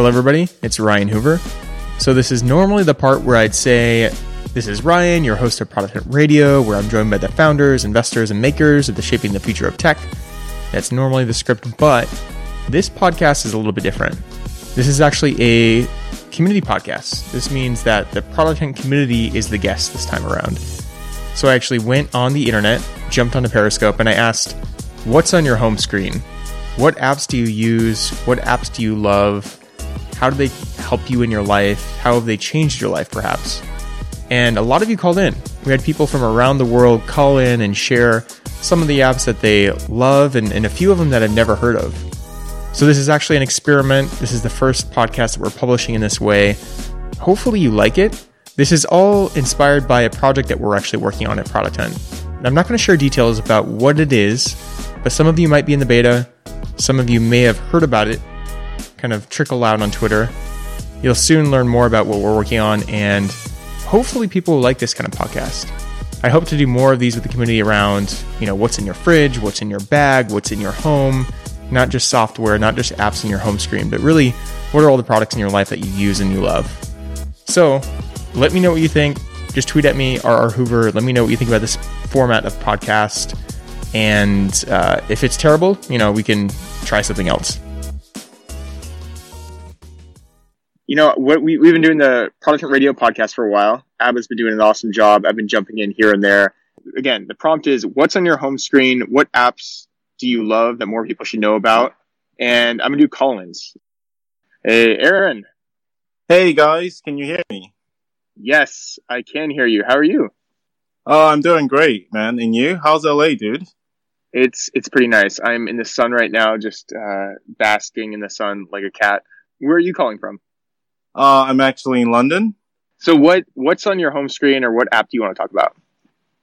Hello, everybody. It's Ryan Hoover. So this is normally the part where I'd say, this is Ryan, your host of Product Hunt Radio, where I'm joined by the founders, investors, and makers of the shaping the future of tech. That's normally the script, but this podcast is a little bit different. This is actually a community podcast. This means that the Product Hunt community is the guest this time around. So I actually went on the internet, jumped onto Periscope, and I asked, what's on your home screen? What apps do you use? What apps do you love? How do they help you in your life? How have they changed your life, perhaps? And a lot of you called in. We had people from around the world call in and share some of the apps that they love and a few of them that I've never heard of. So this is actually an experiment. This is the first podcast that we're publishing in this way. Hopefully you like it. This is all inspired by a project that we're actually working on at Product Hunt. And I'm not going to share details about what it is, but some of you might be in the beta. Some of you may have heard about it, kind of trickle out on Twitter. You'll soon learn more about what we're working on, and hopefully people will like this kind of podcast. I hope to do more of these with the community around, what's in your fridge, what's in your bag, what's in your home. Not just software, not just apps in your home screen, but really, what are all the products in your life that you use and you love? So let me know what you think. Just tweet at me, RR Hoover. Let me know what you think about this format of podcast. And if it's terrible, we can try something else. What we've been doing the Product Hunt Radio podcast for a while. Abba's been doing an awesome job. I've been jumping in here and there. Again, the prompt is, what's on your home screen? What apps do you love that more people should know about? And I'm gonna do call-ins. Hey, Aaron. Hey guys, can you hear me? Yes, I can hear you. How are you? Oh, I'm doing great, man. And you? How's LA, dude? It's pretty nice. I'm in the sun right now, just basking in the sun like a cat. Where are you calling from? I'm actually in London. So what's on your home screen, or what app do you want to talk about?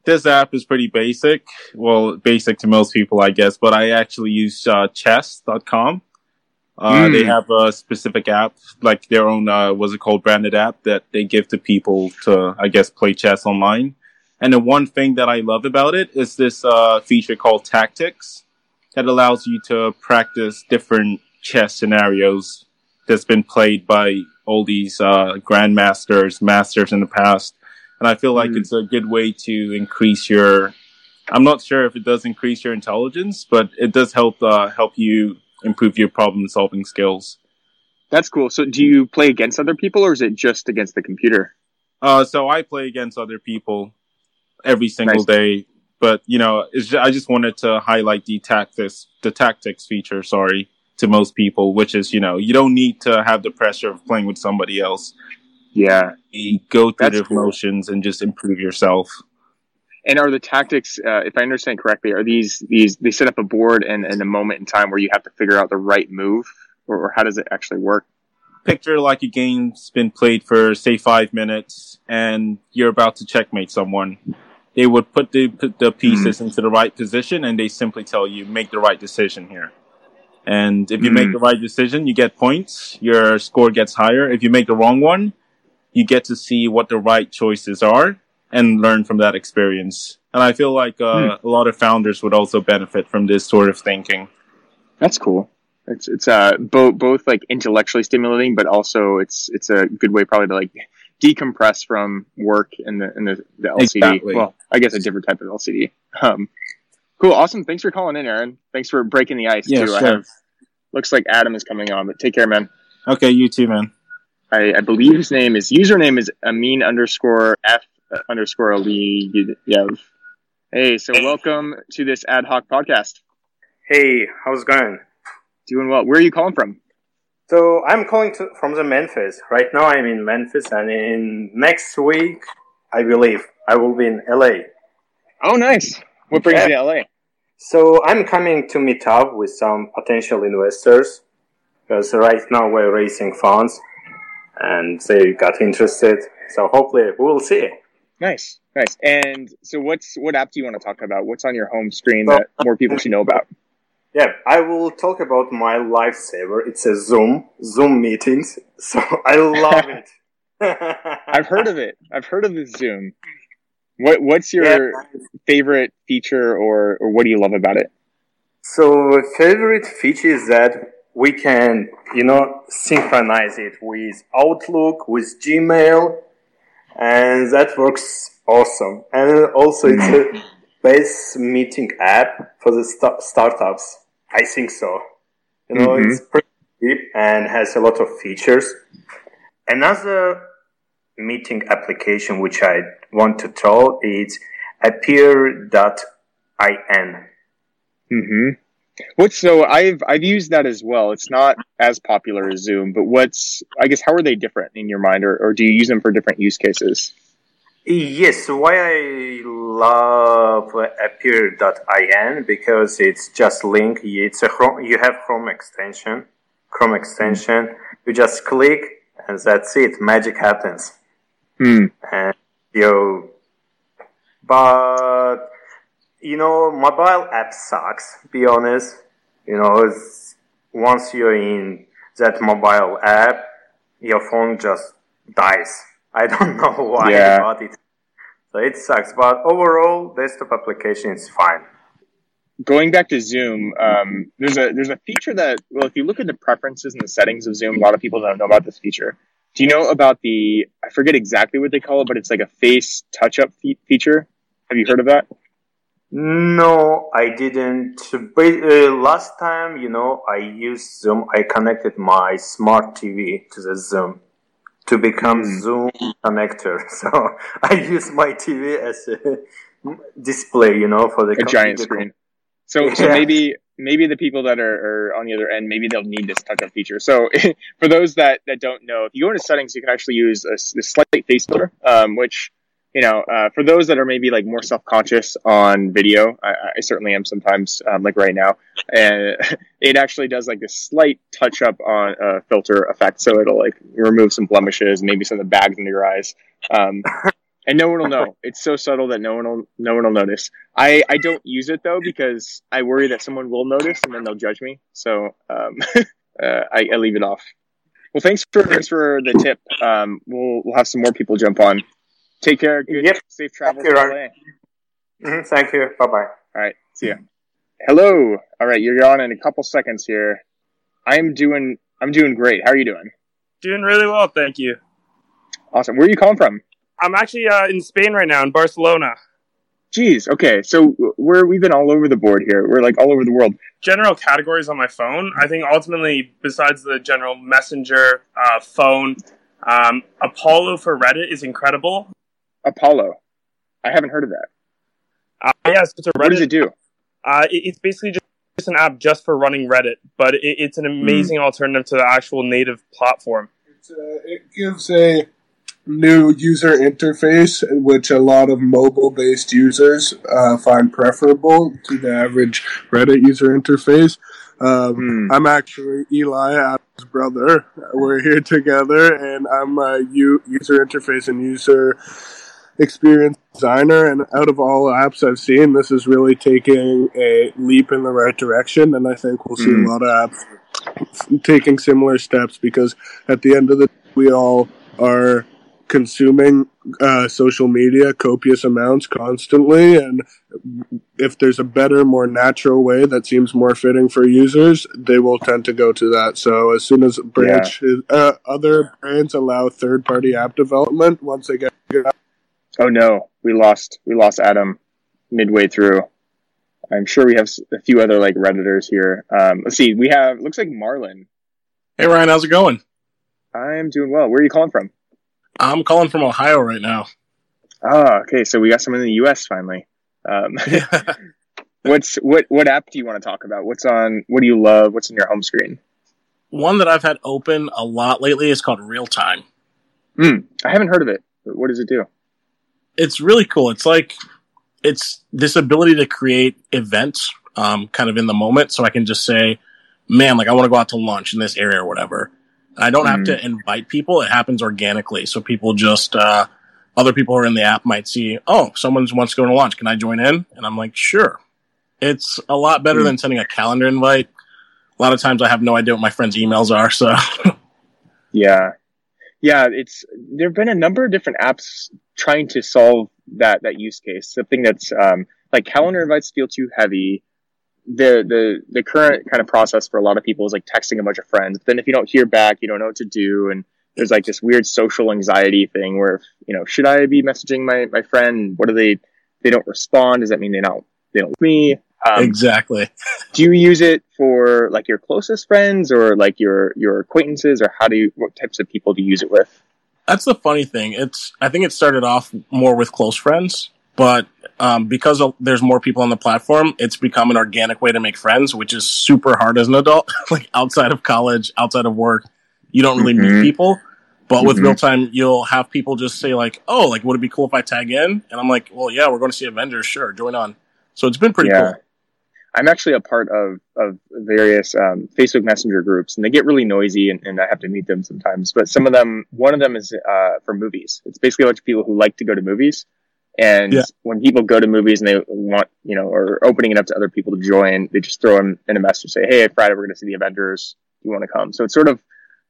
This app is pretty basic. Well, basic to most people, I guess. But I actually use chess.com. They have a specific app, like their own, branded app that they give to people to, I guess, play chess online. And the one thing that I love about it is this feature called Tactics that allows you to practice different chess scenarios that's been played by all these grandmasters, masters in the past. And I feel like it's a good way to increase your... I'm not sure if it does increase your intelligence, but it does help you improve your problem-solving skills. That's cool. So do you play against other people, or is it just against the computer? So I play against other people every single day. But, I just wanted to highlight the tactics feature, to most people, which is, you don't need to have the pressure of playing with somebody else. Yeah, you go through the emotions and just improve yourself. And are the tactics, if I understand correctly, are these they set up a board and a moment in time where you have to figure out the right move, or how does it actually work? Picture like a game's been played for, say, 5 minutes, and you're about to checkmate someone. They would put the pieces into the right position, and they simply tell you, make the right decision here. And if you make the right decision, you get points. Your score gets higher. If you make the wrong one, you get to see what the right choices are and learn from that experience. And I feel like a lot of founders would also benefit from this sort of thinking. That's cool. It's both like intellectually stimulating, but also it's a good way probably to like decompress from work and the LCD. Exactly. Well, I guess a different type of LCD. Cool. Awesome. Thanks for calling in, Aaron. Thanks for breaking the ice too. Sure. Looks like Adam is coming on, but take care, man. Okay. You too, man. I believe his name is, username is Amin_F_Ali. Hey, so welcome to this ad hoc podcast. Hey, how's it going? Doing well. Where are you calling from? So I'm calling from the Memphis. Right now I'm in Memphis, and in next week, I believe, I will be in LA. Oh, nice. What brings you to LA? So I'm coming to meet up with some potential investors, because right now we're raising funds. And they got interested. So hopefully we'll see. Nice. Nice. And so what app do you want to talk about? What's on your home screen that more people should know about? Yeah, I will talk about my lifesaver. It's a Zoom meetings. So I love it. I've heard of it. I've heard of the Zoom. What's your favorite feature or what do you love about it? So favorite feature is that we can, you know, synchronize it with Outlook, with Gmail, and that works awesome. And also it's a base meeting app for the startups. I think so. You know, it's pretty deep and has a lot of features. Another meeting application which I want to tell is appear.in. So I've used that as well. It's not as popular as Zoom, but how are they different in your mind, or do you use them for different use cases? Yes, why I love appear.in because it's just link. It's a Chrome, you have Chrome extension. You just click and that's it. Magic happens. And but you know, mobile app sucks, be honest. You know, once you're in that mobile app, your phone just dies. I don't know why, but it. So it sucks. But overall, desktop application is fine. Going back to Zoom, there's a feature that, well, if you look at the preferences and the settings of Zoom, a lot of people don't know about this feature. Do you know about the, I forget exactly what they call it, but it's like a face touch-up feature? Have you heard of that? No, I didn't. But last time, you know, I used Zoom. I connected my smart TV to the Zoom to become Zoom connector. So I use my TV as a display, you know, for the giant screen. So maybe the people that are on the other end, maybe they'll need this touch-up feature. So for those that don't know, if you go into settings, you can actually use a slight face filter, which, you know, for those that are maybe like more self-conscious on video, I certainly am sometimes, like right now, and it actually does like this slight touch-up on filter effect. So it'll like remove some blemishes, maybe some of the bags under your eyes. And no one will know. It's so subtle that no one will notice. I don't use it though because I worry that someone will notice and then they'll judge me. So I leave it off. Well, thanks for the tip. We'll have some more people jump on. Take care. Good safe travels to LA. Thank you. Bye bye. All right. See ya. Hello. All right, you're on in a couple seconds here. I'm doing great. How are you doing? Doing really well, thank you. Awesome. Where are you calling from? I'm actually in Spain right now, in Barcelona. Jeez, okay. So we've been all over the board here. We're like all over the world. General categories on my phone. I think ultimately, besides the general messenger, phone, Apollo for Reddit is incredible. Apollo? I haven't heard of that. Yes, it's a Reddit. What does it do? It's basically just an app just for running Reddit, but it's an amazing alternative to the actual native platform. It gives a new user interface, which a lot of mobile-based users find preferable to the average Reddit user interface. I'm actually Eli, Adam's brother. We're here together, and I'm a user interface and user experience designer, and out of all apps I've seen, this is really taking a leap in the right direction, and I think we'll see a lot of apps taking similar steps, because at the end of the day, we all are consuming social media copious amounts constantly, and if there's a better, more natural way that seems more fitting for users, they will tend to go to that. So as soon as other brands allow third-party app development, once they get oh no, we lost Adam midway through. I'm sure we have a few other like Redditors here. Let's see, we have looks like Marlon. Hey Ryan, how's it going? I'm doing well. Where are you calling from? I'm calling from Ohio right now. Oh, okay. So we got someone in the U.S. finally. What app do you want to talk about? What's on? What do you love? What's on your home screen? One that I've had open a lot lately is called Real Time. I haven't heard of it. What does it do? It's really cool. It's like it's this ability to create events, kind of in the moment. So I can just say, "Man, like I want to go out to lunch in this area or whatever." I don't have to invite people. It happens organically. So people just, other people who are in the app might see, oh, someone wants to go to lunch. Can I join in? And I'm like, sure. It's a lot better than sending a calendar invite. A lot of times I have no idea what my friends' emails are. So yeah, there've been a number of different apps trying to solve that use case. Something that's, like calendar invites feel too heavy. the current kind of process for a lot of people is like texting a bunch of friends. But then if you don't hear back, you don't know what to do. And there's like this weird social anxiety thing where, you know, should I be messaging my friend? What do they don't respond? Does that mean they don't like me? Exactly. Do you use it for like your closest friends or like your acquaintances, or what types of people do you use it with? That's the funny thing. I think it started off more with close friends, but because there's more people on the platform, it's become an organic way to make friends, which is super hard as an adult. Like outside of college, outside of work, you don't really meet people. But with real time, you'll have people just say like, "Oh, like would it be cool if I tag in?" And I'm like, "Well, yeah, we're going to see Avengers. Sure, join on." So it's been pretty cool. I'm actually a part of various Facebook Messenger groups, and they get really noisy, and I have to meet them sometimes. But one of them is for movies. It's basically a bunch of people who like to go to movies. And when people go to movies and they want, you know, or opening it up to other people to join, they just throw in a message, say, "Hey, Friday we're going to see the Avengers. You want to come?" So it's sort of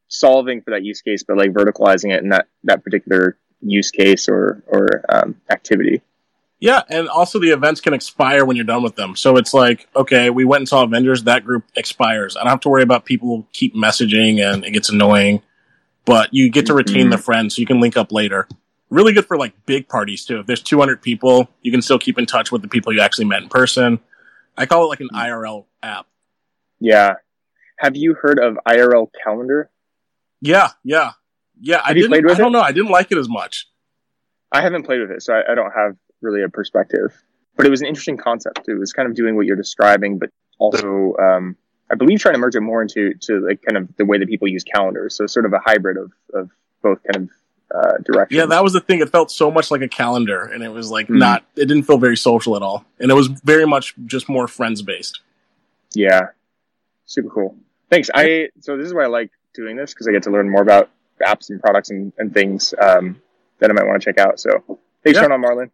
solving for that use case, but like verticalizing it in that particular use case or activity. Yeah, and also the events can expire when you're done with them. So it's like, okay, we went and saw Avengers, that group expires. I don't have to worry about people keep messaging and it gets annoying. But you get to retain the friends, so you can link up later. Really good for like big parties too. If there's 200 people, you can still keep in touch with the people you actually met in person. I call it like an IRL app. Yeah. Have you heard of IRL Calendar? Yeah. I don't know. I didn't like it as much. I haven't played with it, so I don't have really a perspective, but it was an interesting concept. It was kind of doing what you're describing, but also I believe trying to merge it more into like kind of the way that people use calendars, so sort of a hybrid of both kind of directions. Yeah, that was the thing. It felt so much like a calendar, and it was like it didn't feel very social at all, and it was very much just more friends based. Yeah, super cool. Thanks. So this is why I like doing this, because I get to learn more about apps and products and things that I might want to check out. So thanks for coming on, Marlon.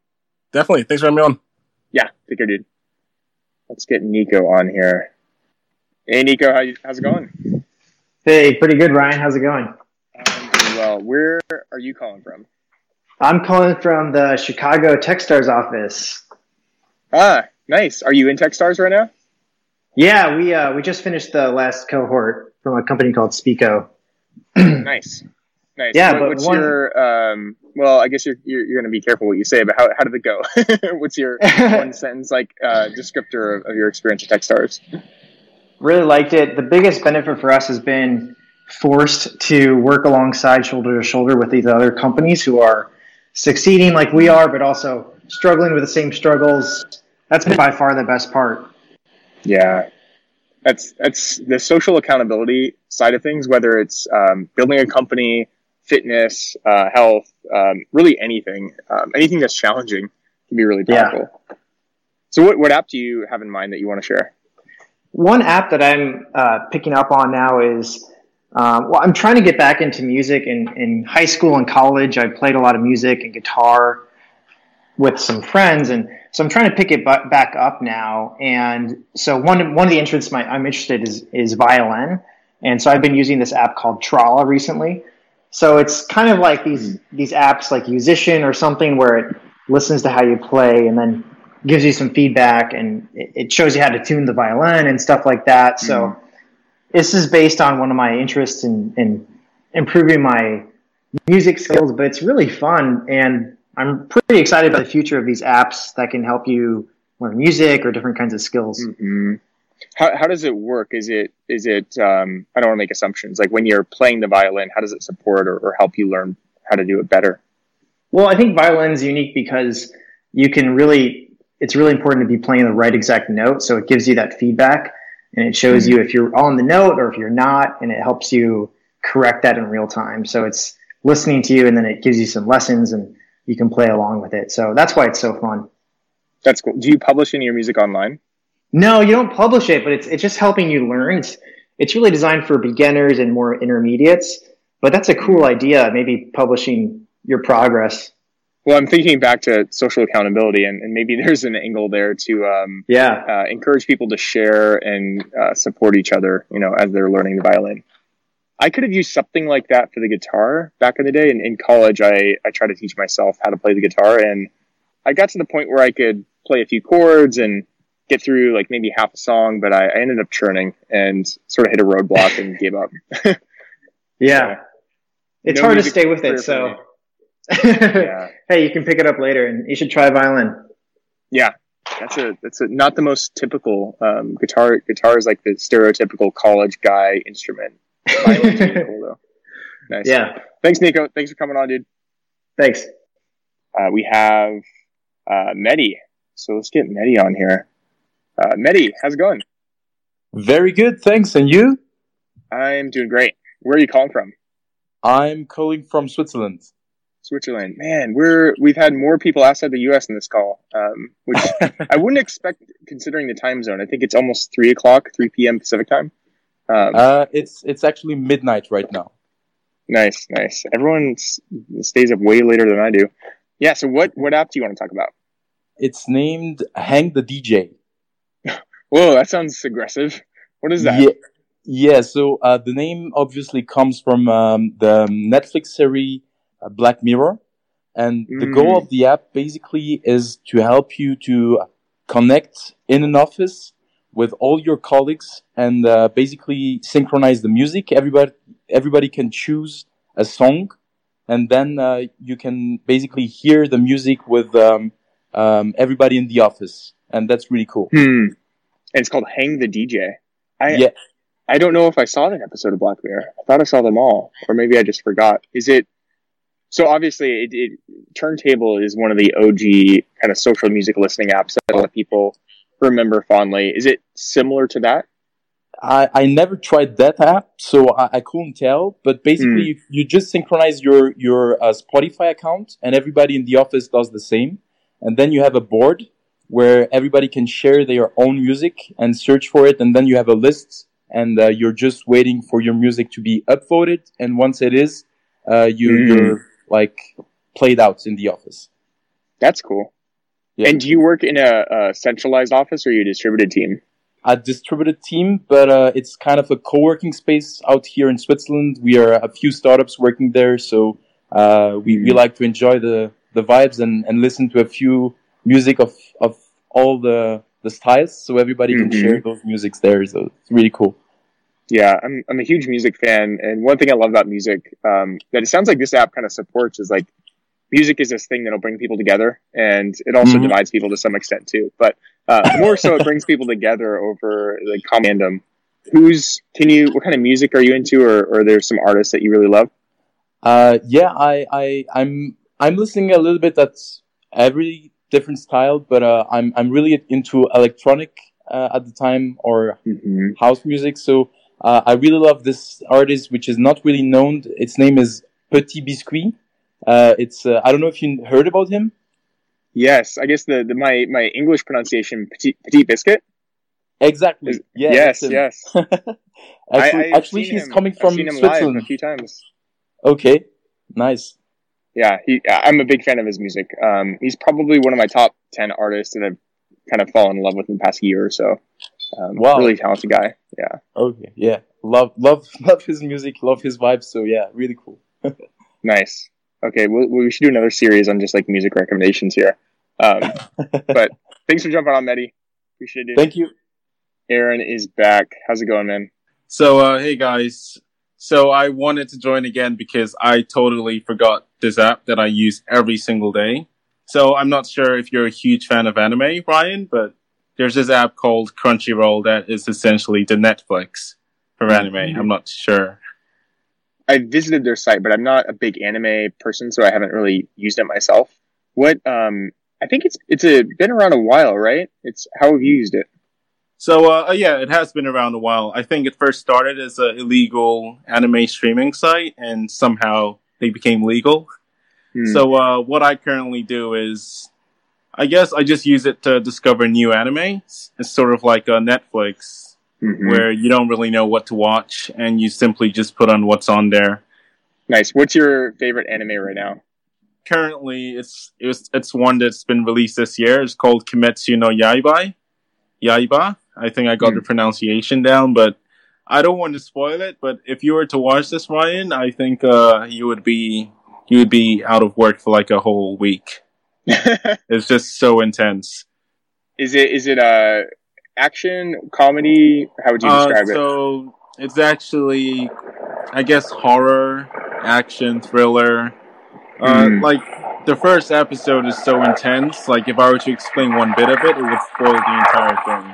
Definitely. Thanks for having me on. Yeah, take care, dude. Let's get Nico on here. Hey, Nico, how's it going? Hey, pretty good, Ryan. How's it going? I'm doing well. Where are you calling from? I'm calling from the Chicago TechStars office. Ah, nice. Are you in TechStars right now? Yeah, we just finished the last cohort from a company called Spico. Nice. Yeah, what's your well, I guess you're going to be careful what you say, but how did it go? What's your one sentence like descriptor of your experience at TechStars? Really liked it. The biggest benefit for us has been forced to work alongside, shoulder to shoulder, with these other companies who are succeeding like we are, but also struggling with the same struggles. That's been by far the best part. Yeah. That's the social accountability side of things, whether it's building a company, fitness, health, really anything that's challenging can be really powerful. Yeah. So what app do you have in mind that you want to share? One app that I'm picking up on now is, I'm trying to get back into music. In high school and college, I played a lot of music and guitar with some friends, and so I'm trying to pick it back up now. And so one of the interests I'm interested in is violin, and so I've been using this app called Trala recently. So it's kind of like these apps like Musician or something, where it listens to how you play and then gives you some feedback, and it shows you how to tune the violin and stuff like that. So this is based on one of my interests in improving my music skills, but it's really fun, and I'm pretty excited about the future of these apps that can help you learn music or different kinds of skills. Mm-hmm. How does it work? Is it? I don't want to make assumptions. Like when you're playing the violin, how does it support or help you learn how to do it better? Well, I think violin's unique because you can really. It's really important to be playing the right exact note, so it gives you that feedback, and it shows you if you're on the note or if you're not, and it helps you correct that in real time. So it's listening to you, and then it gives you some lessons, and you can play along with it. So that's why it's so fun. That's cool. Do you publish any of your music online? No, you don't publish it, but it's just helping you learn. It's really designed for beginners and more intermediates, but that's a cool idea, maybe publishing your progress. Well, I'm thinking back to social accountability, and maybe there's an angle there to encourage people to share and support each other, you know, as they're learning the violin. I could have used something like that for the guitar back in the day. In college, I tried to teach myself how to play the guitar, and I got to the point where I could play a few chords and get through like maybe half a song, but I ended up churning and sort of hit a roadblock and gave up. Yeah. It's hard to stay with it. So yeah. Hey, you can pick it up later, and you should try violin. Yeah. That's not the most typical guitar. Guitar is like the stereotypical college guy instrument. Violin's really cool though. Nice. Yeah. Thanks, Nico. Thanks for coming on, dude. Thanks. We have Mehdi. So let's get Mehdi on here. Mehdi, how's it going? Very good, thanks. And you? I'm doing great. Where are you calling from? I'm calling from Switzerland. Switzerland. Man, we've had more people outside the U.S. in this call, which I wouldn't expect considering the time zone. I think it's almost 3 o'clock, 3 p.m. Pacific time. It's actually midnight right now. Nice, nice. Everyone stays up way later than I do. Yeah, so what app do you want to talk about? It's named Hang the DJ. Whoa, that sounds aggressive. What is that? Yeah, so the name obviously comes from the Netflix series Black Mirror. And the goal of the app basically is to help you to connect in an office with all your colleagues and basically synchronize the music. Everybody can choose a song, and then you can basically hear the music with everybody in the office, and that's really cool. And it's called Hang the DJ. I don't know if I saw that episode of Black Mirror. I thought I saw them all, or maybe I just forgot. Is it? So obviously, Turntable is one of the OG kind of social music listening apps that a lot of people remember fondly. Is it similar to that? I never tried that app, so I couldn't tell. But basically, you just synchronize your Spotify account, and everybody in the office does the same. And then you have a board where everybody can share their own music and search for it. And then you have a list, and you're just waiting for your music to be upvoted. And once it is, you're like played out in the office. That's cool. Yeah. And do you work in a centralized office, or are you a distributed team? A distributed team, but it's kind of a co-working space out here in Switzerland. We are a few startups working there, so we like to enjoy the vibes and listen to a few music of all the styles, so everybody can share those musics there. So it's really cool. Yeah, I'm a huge music fan, and one thing I love about music that it sounds like this app kind of supports is like music is this thing that'll bring people together, and it also divides people to some extent too. But more so, it brings people together over like common fandom. What kind of music are you into, or are there some artists that you really love? I'm listening a little bit at every different style, but I'm really into electronic at the time, or house music. So I really love this artist, which is not really known. Its name is Petit Biscuit. It's I don't know if you heard about him. Yes, I guess my English pronunciation Petit Biscuit. Exactly. Yeah, yes. Actually, he's coming from Switzerland. I've seen him live a few times. Okay, nice. Yeah, I'm a big fan of his music. He's probably one of my top 10 artists that I've kind of fallen in love with in the past year or so. Wow, really talented guy. Yeah. Okay. Yeah, love his music, love his vibes. So yeah, really cool. Nice. Okay, we should do another series on just like music recommendations here. But thanks for jumping on, Mehdi. Appreciate it. Thank you. Aaron is back. How's it going, man? So, hey guys. So I wanted to join again because I totally forgot this app that I use every single day. So I'm not sure if you're a huge fan of anime, Ryan, but there's this app called Crunchyroll that is essentially the Netflix for anime. I'm not sure. I visited their site, but I'm not a big anime person, so I haven't really used it myself. What I think it's been around a while, right? How have you used it? So, yeah, it has been around a while. I think it first started as an illegal anime streaming site, and somehow they became legal. So what I currently do is, I guess I just use it to discover new anime. It's sort of like a Netflix, where you don't really know what to watch, and you simply just put on what's on there. Nice. What's your favorite anime right now? Currently, it's one that's been released this year. It's called Kimetsu no Yaiba. I think I got the pronunciation down, but I don't want to spoil it. But if you were to watch this, Ryan, I think you would be out of work for like a whole week. It's just so intense. Is it action, comedy? How would you describe it? So it's actually, I guess, horror, action, thriller. Like, the first episode is so intense. Like, if I were to explain one bit of it, it would spoil the entire thing.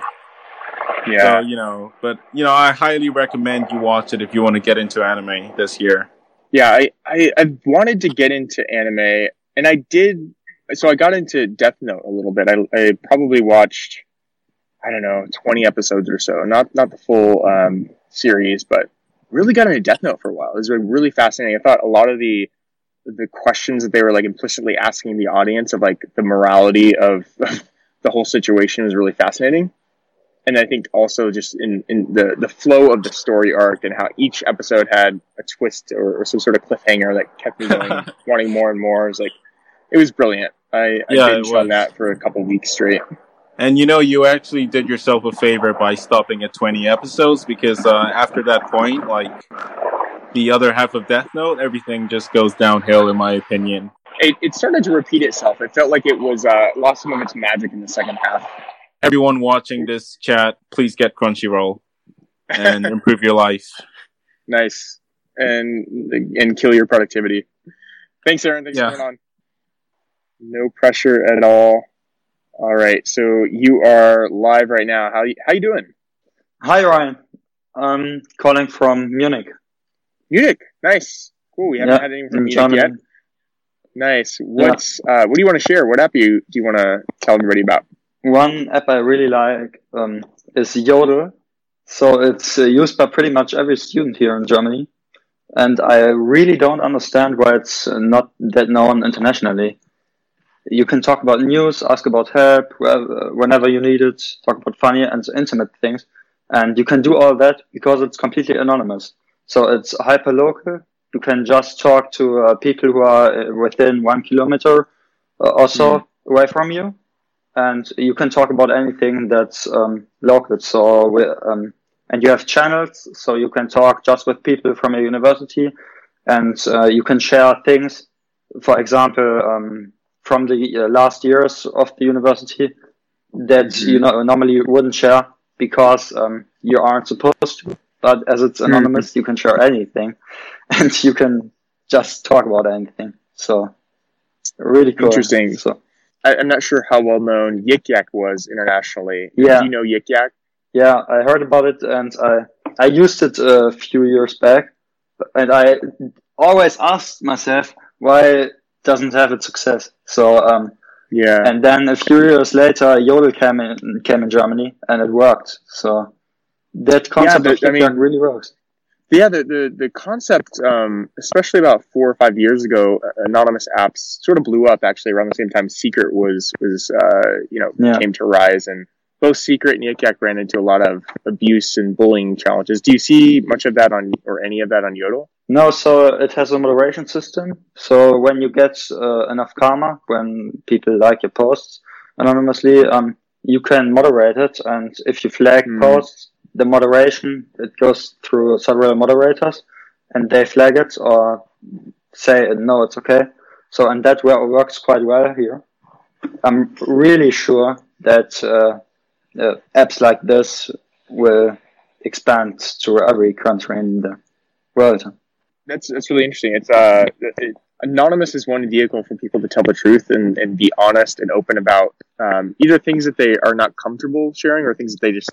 Yeah, so, you know, but you know, I highly recommend you watch it if you want to get into anime this year. Yeah, I wanted to get into anime, and I did. So I got into Death Note a little bit. I probably watched, I don't know, 20 episodes or so. Not the full series, but really got into Death Note for a while. It was really fascinating. I thought a lot of the questions that they were like implicitly asking the audience of like the morality of the whole situation was really fascinating. And I think also just in the flow of the story arc and how each episode had a twist or some sort of cliffhanger that kept me going, wanting more and more. It was brilliant. I binged on that for a couple weeks straight. And you know, you actually did yourself a favor by stopping at 20 episodes because after that point, like the other half of Death Note, everything just goes downhill in my opinion. It started to repeat itself. It felt like it was lost some of its magic in the second half. Everyone watching this chat, please get Crunchyroll and improve your life. Nice. And kill your productivity. Thanks, Aaron. Thanks for coming on. No pressure at all. All right. So you are live right now. How you doing? Hi, Ryan. I'm calling from Munich. Munich. Nice. Cool. We haven't had anyone from Munich yet. Nice. What do you want to share? What app do you want to tell everybody about? One app I really like is Yodel. So it's used by pretty much every student here in Germany. And I really don't understand why it's not that known internationally. You can talk about news, ask about help, whenever you need it, talk about funny and intimate things. And you can do all that because it's completely anonymous. So it's hyper-local. You can just talk to people who are within 1 kilometer or so away from you. And you can talk about anything that's local. So, and you have channels, so you can talk just with people from a university, and you can share things. For example, from the last years of the university that you know normally wouldn't share because you aren't supposed to. But as it's anonymous, you can share anything, and you can just talk about anything. So, really cool. Interesting. So. I'm not sure how well known Yik Yak was internationally. Yeah. Do you know Yik Yak? Yeah, I heard about it and I used it a few years back. And I always asked myself why it doesn't have its success. So, and then a few years later, Yodel came in Germany and it worked. So that concept of Yik Yak really works. Yeah, the concept, especially about 4 or 5 years ago, anonymous apps sort of blew up. Actually, around the same time, Secret was came to rise, and both Secret and Yik Yak ran into a lot of abuse and bullying challenges. Do you see much of that on Yodel? No, so it has a moderation system. So when you get enough karma, when people like your posts anonymously, you can moderate it, and if you flag posts. The moderation, it goes through several moderators and they flag it or say, no, it's okay. So in that way it works quite well here. I'm really sure that apps like this will expand to every country in the world. That's really interesting. It's anonymous is one vehicle for people to tell the truth and be honest and open about either things that they are not comfortable sharing or things that they just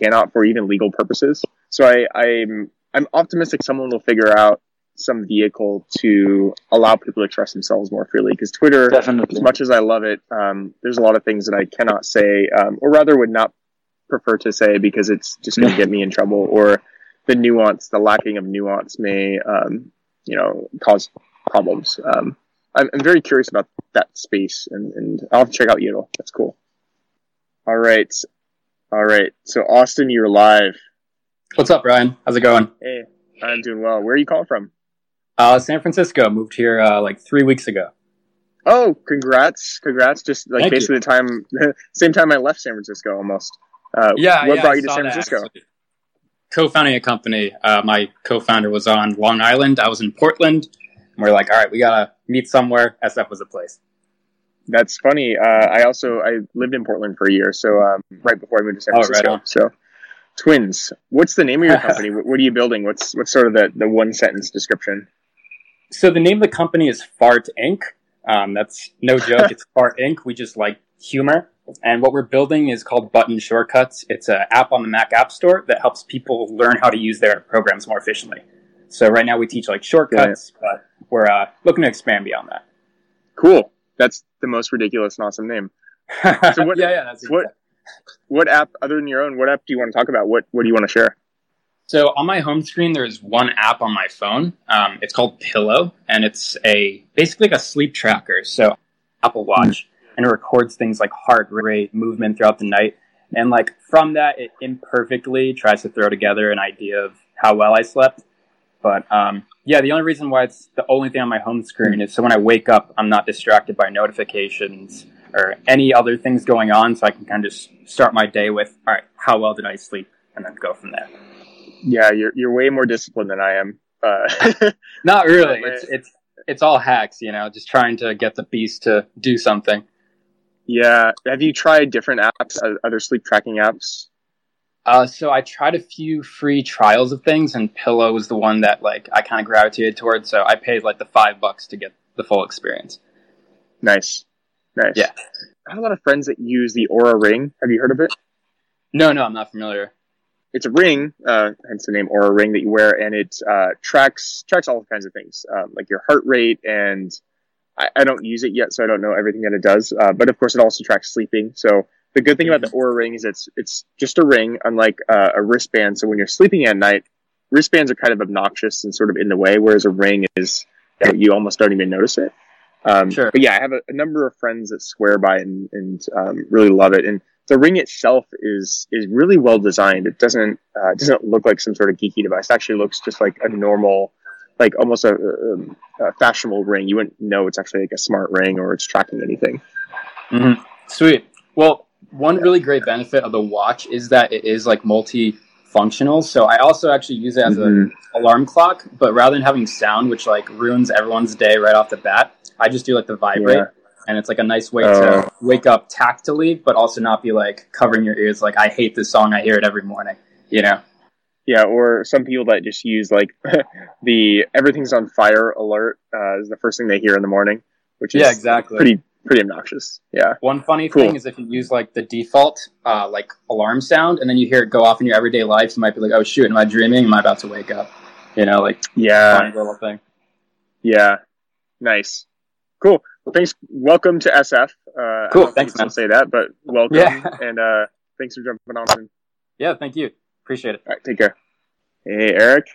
cannot for even legal purposes. So I'm optimistic someone will figure out some vehicle to allow people to trust themselves more freely. Because Twitter, as much as I love it, there's a lot of things that I cannot say or rather would not prefer to say because it's just going to get me in trouble. Or the lacking of nuance may cause problems. I'm very curious about that space and I'll have to check out Yodel. That's cool. All right. So Austin, you're live. What's up, Ryan? How's it going? Hey, I'm doing well. Where are you calling from? San Francisco. Moved here like 3 weeks ago. Oh, congrats. Just like Thank basically you. the same time I left San Francisco almost. What brought you to San Francisco? Actually. Co-founding a company. My co-founder was on Long Island. I was in Portland. We're like, all right, we got to meet somewhere. SF was a place. That's funny. I lived in Portland for a year, so right before I moved to San Francisco. Right, so twins. What's the name of your company? What are you building? What's sort of the one sentence description? So the name of the company is Fart Inc. That's no joke. It's Fart Inc. We just like humor. And what we're building is called Button Shortcuts. It's an app on the Mac App Store that helps people learn how to use their programs more efficiently. So right now we teach like shortcuts, but we're looking to expand beyond that. Cool. That's the most ridiculous and awesome name. So what, that's exactly. What app other than your own? What app do you want to talk about? What do you want to share? So on my home screen, there's one app on my phone. It's called Pillow, and it's basically like a sleep tracker. So Apple Watch. And it records things like heart rate, movement throughout the night. And like from that, it imperfectly tries to throw together an idea of how well I slept. But the only reason why it's the only thing on my home screen is so when I wake up, I'm not distracted by notifications or any other things going on. So I can kind of just start my day with, all right, how well did I sleep? And then go from there. Yeah, you're way more disciplined than I am. Not really. It's all hacks, just trying to get the beast to do something. Yeah. Have you tried different apps, other sleep tracking apps? So I tried a few free trials of things, and Pillow was the one that like I kind of gravitated towards. So I paid like the $5 to get the full experience. Nice. Yeah. I have a lot of friends that use the Oura Ring. Have you heard of it? No, I'm not familiar. It's a ring, hence the name Oura Ring, that you wear, and it tracks all kinds of things, like your heart rate and... I don't use it yet, so I don't know everything that it does. But of course, it also tracks sleeping. So the good thing about the Oura Ring is it's just a ring, unlike a wristband. So when you're sleeping at night, wristbands are kind of obnoxious and sort of in the way, whereas a ring is that you almost don't even notice it. Sure. But yeah, I have a number of friends that swear by it and really love it. And the ring itself is really well designed. It doesn't look like some sort of geeky device. It actually looks just like a normal, like almost a fashionable ring. You wouldn't know it's actually like a smart ring or it's tracking anything. Mm-hmm. Sweet. Well, one really great benefit of the watch is that it is like multifunctional. So I also actually use it as an alarm clock, but rather than having sound, which like ruins everyone's day right off the bat, I just do like the vibrate. Yeah. And it's like a nice way to wake up tactily, but also not be like covering your ears. Like I hate this song. I hear it every morning, Yeah, or some people that just use, like, the everything's on fire alert is the first thing they hear in the morning, which is pretty obnoxious. Yeah. One funny thing is if you use, like, the default, like, alarm sound, and then you hear it go off in your everyday life, you might be like, oh, shoot, am I dreaming? Am I about to wake up? Funny little thing. Yeah. Nice. Cool. Well, thanks. Welcome to SF. Cool. Thanks, man. I don't say that, but welcome. Yeah. And thanks for jumping on. Yeah, thank you. Appreciate it. All right, take care. Hey, Eric.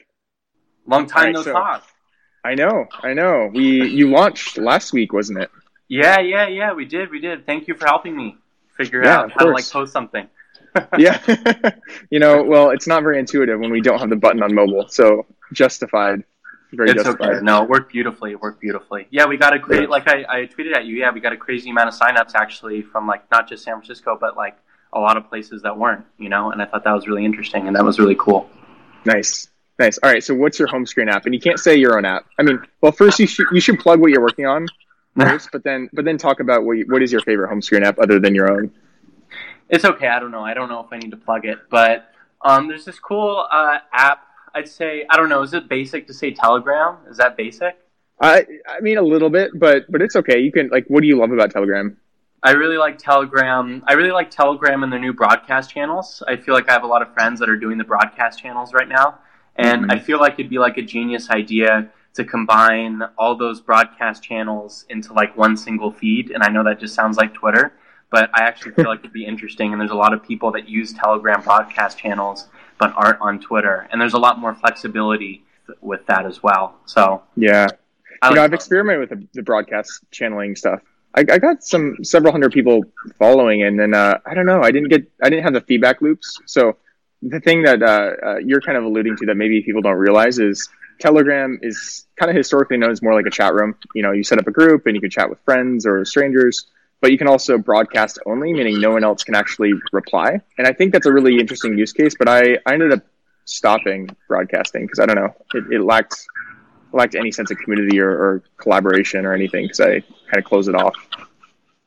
Long time no talk. I know. You launched last week, wasn't it? Yeah. We did. Thank you for helping me figure out how to like post something. Yeah. Well, it's not very intuitive when we don't have the button on mobile. So justified. Very justified. Okay. No, it worked beautifully. Yeah, we got a great. Like I tweeted at you. Yeah, we got a crazy amount of signups actually from like not just San Francisco, but like a lot of places that weren't, and I thought that was really interesting and that was really cool. Nice. All right. So what's your home screen app? And you can't say your own app. I mean, well, first you should plug what you're working on first, but then talk about what is your favorite home screen app other than your own? It's okay. I don't know if I need to plug it, but there's this cool app. I'd say, I don't know. Is it basic to say Telegram? Is that basic? I mean, a little bit, but it's okay. You can like, what do you love about Telegram? I really like Telegram and their new broadcast channels. I feel like I have a lot of friends that are doing the broadcast channels right now. And I feel like it'd be like a genius idea to combine all those broadcast channels into like one single feed. And I know that just sounds like Twitter, but I actually feel like it'd be interesting. And there's a lot of people that use Telegram broadcast channels, but aren't on Twitter. And there's a lot more flexibility with that as well. So yeah, I've experimented with the broadcast channeling stuff. I got several hundred people following, and then I don't know. I didn't have the feedback loops. So the thing that you're kind of alluding to that maybe people don't realize is Telegram is kind of historically known as more like a chat room. You set up a group and you can chat with friends or strangers, but you can also broadcast only, meaning no one else can actually reply. And I think that's a really interesting use case. But I ended up stopping broadcasting because I don't know, it lacked. Lacked any sense of community or collaboration or anything because I kind of closed it off.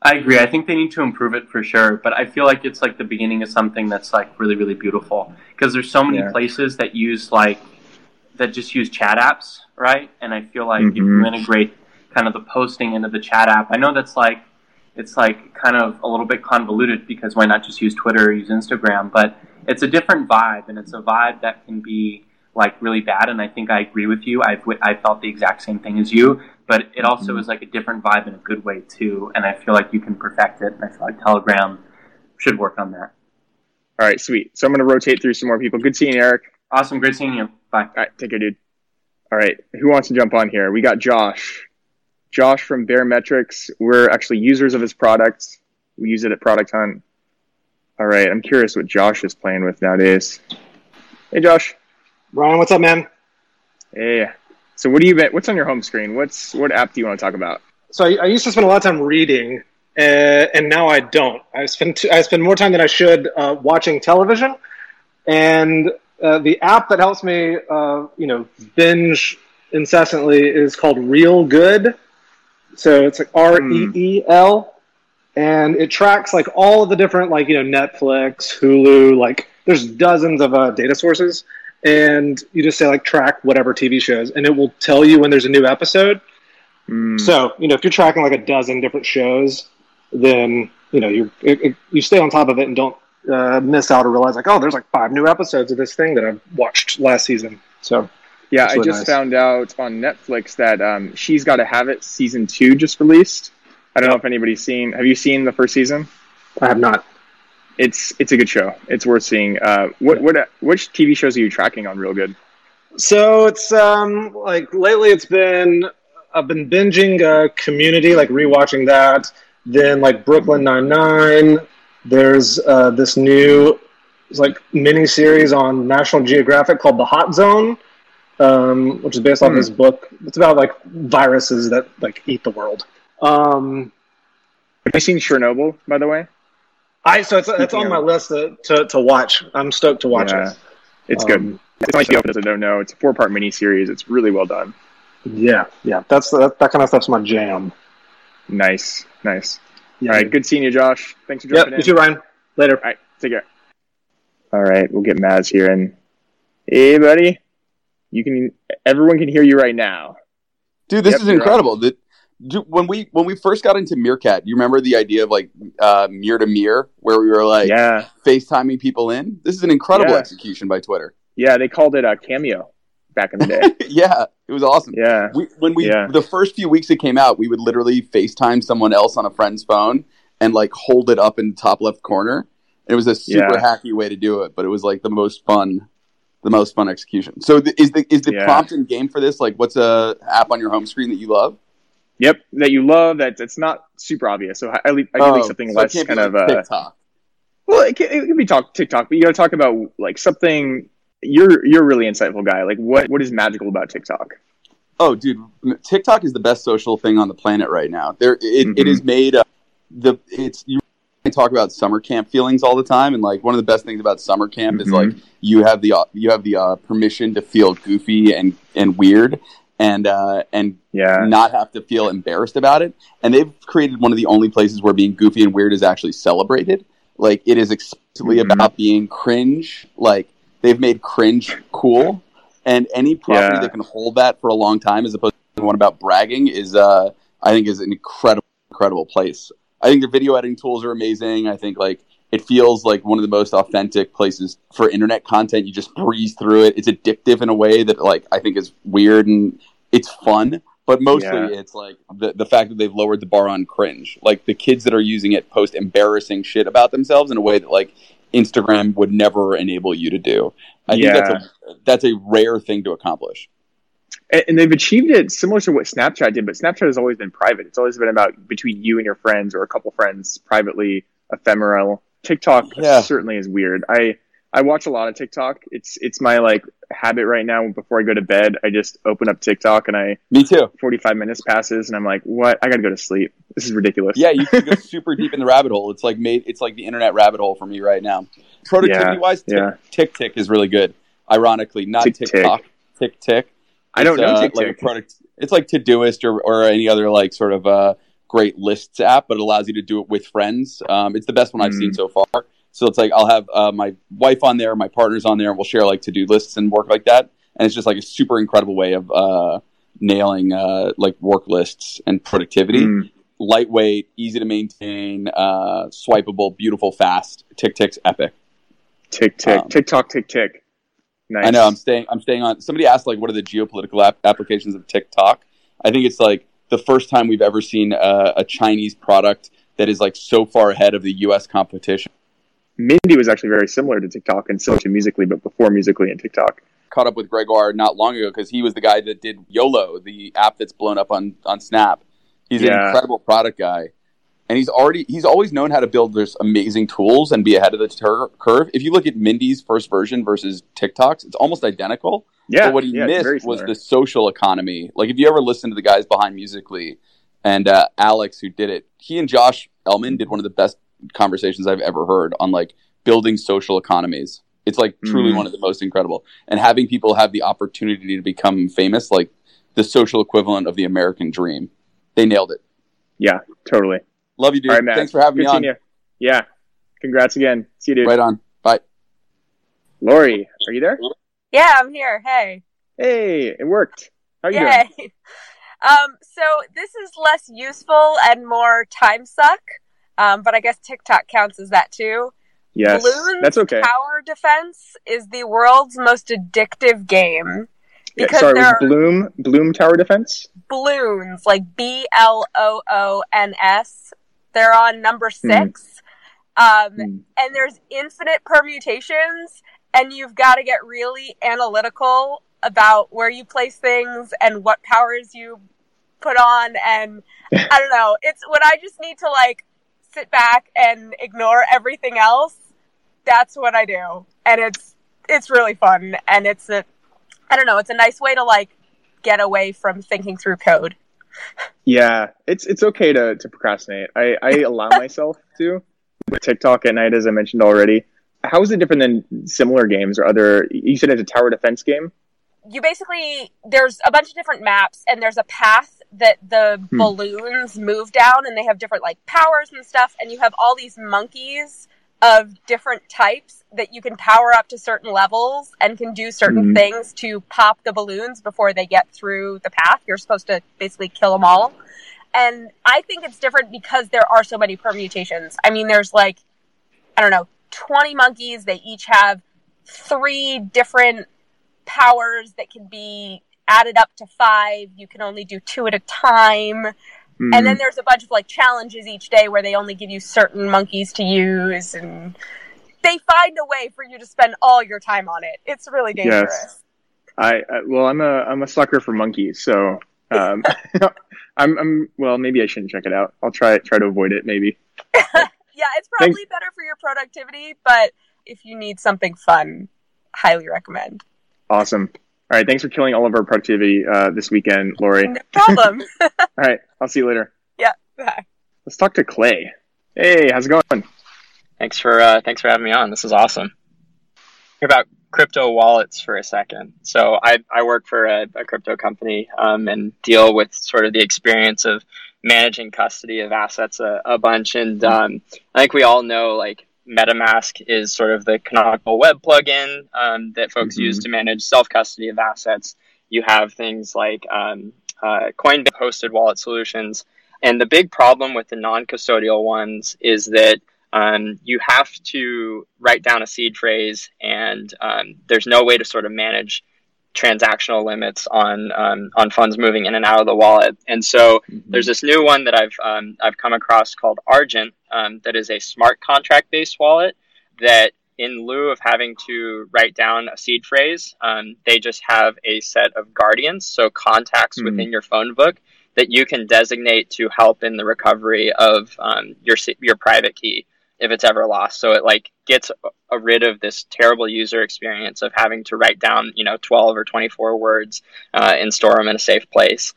I agree. I think they need to improve it for sure, but I feel like it's like the beginning of something that's like really, really beautiful, because there's so many places that use like, that just use chat apps, right? And I feel like if you integrate kind of the posting into the chat app, I know that's like, it's like kind of a little bit convoluted because why not just use Twitter or use Instagram, but it's a different vibe, and it's a vibe that can be like really bad. And I think I agree with you. I felt the exact same thing as you, but it also is like a different vibe in a good way too. And I feel like you can perfect it. And I feel like Telegram should work on that. All right, sweet. So I'm going to rotate through some more people. Good seeing you, Eric. Awesome. Great seeing you. Bye. All right. Take care, dude. All right. Who wants to jump on here? We got Josh. Josh from Bear Metrics. We're actually users of his products. We use it at Product Hunt. All right. I'm curious what Josh is playing with nowadays. Hey, Josh. Ryan, what's up, man? Hey. So what's on your home screen? What app do you want to talk about? So I used to spend a lot of time reading, and now I don't. I spend more time than I should watching television, and the app that helps me, binge incessantly is called Real Good. So it's like REEL, and it tracks like all of the different Netflix, Hulu, there's dozens of data sources. And you just say, track whatever TV shows, and it will tell you when there's a new episode. So, if you're tracking, a dozen different shows, then, you stay on top of it and don't miss out or realize, there's, 5 new episodes of this thing that I've watched last season. So, yeah, really I just found out on Netflix that She's Gotta Have It Season 2 just released. I don't know if anybody's seen. Have you seen the first season? I have not. It's a good show. It's worth seeing. Which TV shows are you tracking on Real Good? So it's lately I've been binging Community, rewatching that. Then Brooklyn Nine-Nine. There's this new mini series on National Geographic called The Hot Zone, which is based off this book. It's about viruses that eat the world. Have you seen Chernobyl, by the way? It's on my list to watch. I'm stoked to watch it. It's good. It's like the episode I don't know. It's a 4-part miniseries. It's really well done. Yeah. That kind of stuff's my jam. Nice. Yeah, all right, good seeing you, Josh. Thanks for dropping in. You too, Ryan. Later. All right, take care. All right, we'll get Maz here. And hey, buddy, everyone can hear you right now. Dude, this is incredible. When we first got into Meerkat, you remember the idea of mirror to mirror, where we were FaceTiming people in? This is an incredible execution by Twitter. Yeah, they called it a cameo back in the day. Yeah, it was awesome. Yeah, the first few weeks it came out, we would literally FaceTime someone else on a friend's phone and hold it up in the top left corner. And it was a super hacky way to do it, but it was the most fun execution. So is the prompt in game for this? What's a app on your home screen that you love? Yep, that you love. That's not super obvious. So I do something less kind of TikTok. Well, it can be TikTok, but you got to talk about something. You're a really insightful guy. What is magical about TikTok? Oh, dude, TikTok is the best social thing on the planet right now. It is made you talk about summer camp feelings all the time, and one of the best things about summer camp is you have the permission to feel goofy and weird. And not have to feel embarrassed about it. And they've created one of the only places where being goofy and weird is actually celebrated. It is explicitly about being cringe. They've made cringe cool. And any property that can hold that for a long time, as opposed to the one about bragging, is I think is an incredible place. I think the video editing tools are amazing. I think it feels like one of the most authentic places for internet content. You just breeze through it. It's addictive in a way that I think is weird, and it's fun, but mostly it's the fact that they've lowered the bar on cringe. The kids that are using it post embarrassing shit about themselves in a way that Instagram would never enable you to do. I think that's a rare thing to accomplish. And they've achieved it similar to what Snapchat did, but Snapchat has always been private. It's always been about between you and your friends or a couple friends privately, ephemeral. TikTok certainly is weird. I watch a lot of TikTok. It's my habit right now. Before I go to bed, I just open up TikTok, and me too. 45 minutes passes, and I'm like, what? I gotta go to sleep. This is ridiculous. Yeah, you can go super deep in the rabbit hole. It's like the internet rabbit hole for me right now. Productivity wise, TickTick is really good. Ironically, not TikTok. TickTick. I don't know TickTick. It's like Todoist or any other sort of great lists app, but it allows you to do it with friends. It's the best one I've seen so far. So it's like I'll have my wife on there, my partner's on there, and we'll share like to-do lists and work like that. And it's just like a super incredible way of nailing like work lists and productivity. Lightweight, easy to maintain, swipeable, beautiful, fast. TickTick's epic. TickTick. TikTok, TickTick. Nice. I know. I'm staying on. Somebody asked like, what are the geopolitical applications of TikTok? I think it's like the first time we've ever seen a Chinese product that is like so far ahead of the U.S. competition. Mindy was actually very similar to TikTok and similar to Musical.ly, but before Musical.ly and TikTok. Caught up with Gregoire not long ago because he was the guy that did YOLO, the app that's blown up on Snap. He's an incredible product guy. And he's always known how to build these amazing tools and be ahead of the curve. If you look at Mindy's first version versus TikTok's, it's almost identical. Yeah, but what he missed was the social economy. Like, if you ever listen to the guys behind Musical.ly and Alex, who did it, he and Josh Elman did one of the best conversations I've ever heard on, like, building social economies. It's, like, truly one of the most incredible. And having people have the opportunity to become famous, like, the social equivalent of the American dream. They nailed it. Yeah, totally. Love you, dude. All right, man. Thanks for having me on. Yeah. Congrats again. See you, dude. Right on. Bye. Lori, are you there? Yeah, I'm here. Hey. Hey, it worked. How are you doing? So this is less useful and more time suck, but I guess TikTok counts as that too. Yes, Balloons that's okay. Tower Defense is the world's most addictive game. Because it was Bloom Tower Defense? Balloons, like Bloons. They're on number 6. And there's infinite permutations, and you've got to get really analytical about where you place things and what powers you put on. And I don't know. It's when I just need to, like, sit back and ignore everything else, that's what I do. And it's really fun. And it's a nice way to, like, get away from thinking through code. Yeah, it's okay to procrastinate. I allow myself to with TikTok at night, as I mentioned already. How is it different than similar games or other? You said it's a tower defense game? You basically, there's a bunch of different maps, and there's a path that the balloons move down, and they have different, like, powers and stuff, and you have all these monkeys of different types that you can power up to certain levels and can do certain things to pop the balloons before they get through the path. You're supposed to basically kill them all. And I think it's different because there are so many permutations. I mean, there's 20 monkeys. They each have 3 different powers that can be added up to 5. You can only do 2 at a time. And then there's a bunch of, like, challenges each day where they only give you certain monkeys to use, and they find a way for you to spend all your time on it. It's really dangerous. Yes. I'm a sucker for monkeys, so maybe I shouldn't check it out. I'll try to avoid it, maybe. Yeah, it's probably better for your productivity, but if you need something fun, highly recommend. Awesome. All right, thanks for killing all of our productivity this weekend, Lori. No problem. All right, I'll see you later. Yeah, bye. Let's talk to Clay. Hey, how's it going? Thanks for having me on. This is awesome. About crypto wallets for a second. So I work for a crypto company and deal with sort of the experience of managing custody of assets a bunch. And I think we all know, like, MetaMask is sort of the canonical web plugin that folks use to manage self-custody of assets. You have things like Coinbase-hosted wallet solutions. And the big problem with the non-custodial ones is that you have to write down a seed phrase, and there's no way to sort of manage transactional limits on funds moving in and out of the wallet. And so there's this new one that I've come across called Argent that is a smart contract-based wallet that, in lieu of having to write down a seed phrase, they just have a set of guardians, so contacts within your phone book that you can designate to help in the recovery of your private key if it's ever lost. So it, like, gets rid of this terrible user experience of having to write down, 12 or 24 words and store them in a safe place.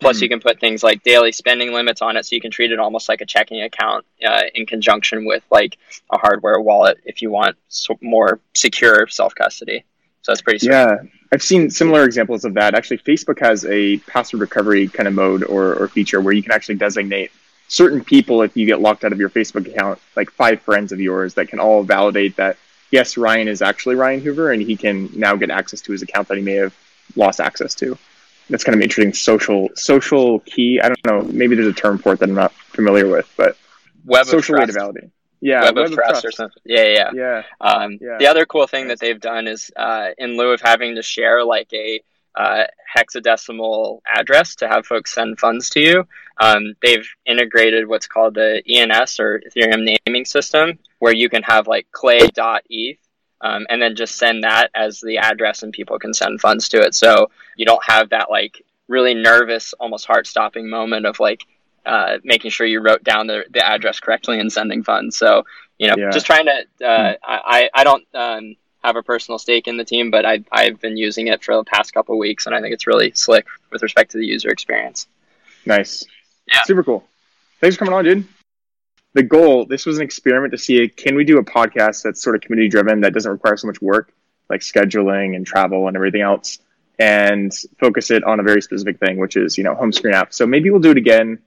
Plus you can put things like daily spending limits on it, so you can treat it almost like a checking account in conjunction with, like, a hardware wallet if you want more secure self-custody. So that's pretty sweet. Yeah, I've seen similar examples of that. Actually, Facebook has a password recovery kind of mode or feature where you can actually designate certain people if you get locked out of your Facebook account, like 5 friends of yours that can all validate that, yes, Ryan is actually Ryan Hoover, and he can now get access to his account that he may have lost access to. That's kind of interesting social key. I don't know. Maybe there's a term for it that I'm not familiar with, but web social way to validate. Yeah, web of trust or something. Yeah. The other cool thing that they've done is in lieu of having to share like a hexadecimal address to have folks send funds to you, they've integrated what's called the ENS or Ethereum naming system, where you can have like clay.eth and then just send that as the address and people can send funds to it. So you don't have that like really nervous, almost heart-stopping moment of like, making sure you wrote down the address correctly and sending funds. So, just trying to, I don't have a personal stake in the team, but I've been using it for the past couple of weeks, and I think it's really slick with respect to the user experience. Nice. Yeah. Super cool. Thanks for coming on, dude. The goal, this was an experiment to see, can we do a podcast that's sort of community driven, that doesn't require so much work, like scheduling and travel and everything else, and focus it on a very specific thing, which is, home screen app. So maybe we'll do it again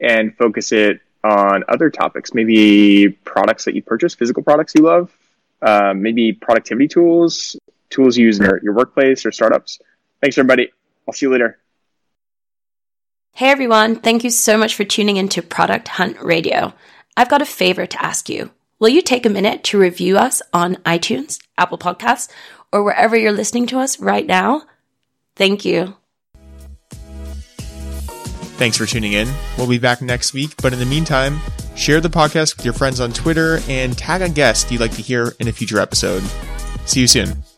and focus it on other topics, maybe products that you purchase, physical products you love, maybe productivity tools you use in your workplace or startups. Thanks, everybody. I'll see you later. Hey, everyone. Thank you so much for tuning into Product Hunt Radio. I've got a favor to ask you. Will you take a minute to review us on iTunes, Apple Podcasts, or wherever you're listening to us right now? Thank you. Thanks for tuning in. We'll be back next week, but in the meantime, share the podcast with your friends on Twitter and tag a guest you'd like to hear in a future episode. See you soon.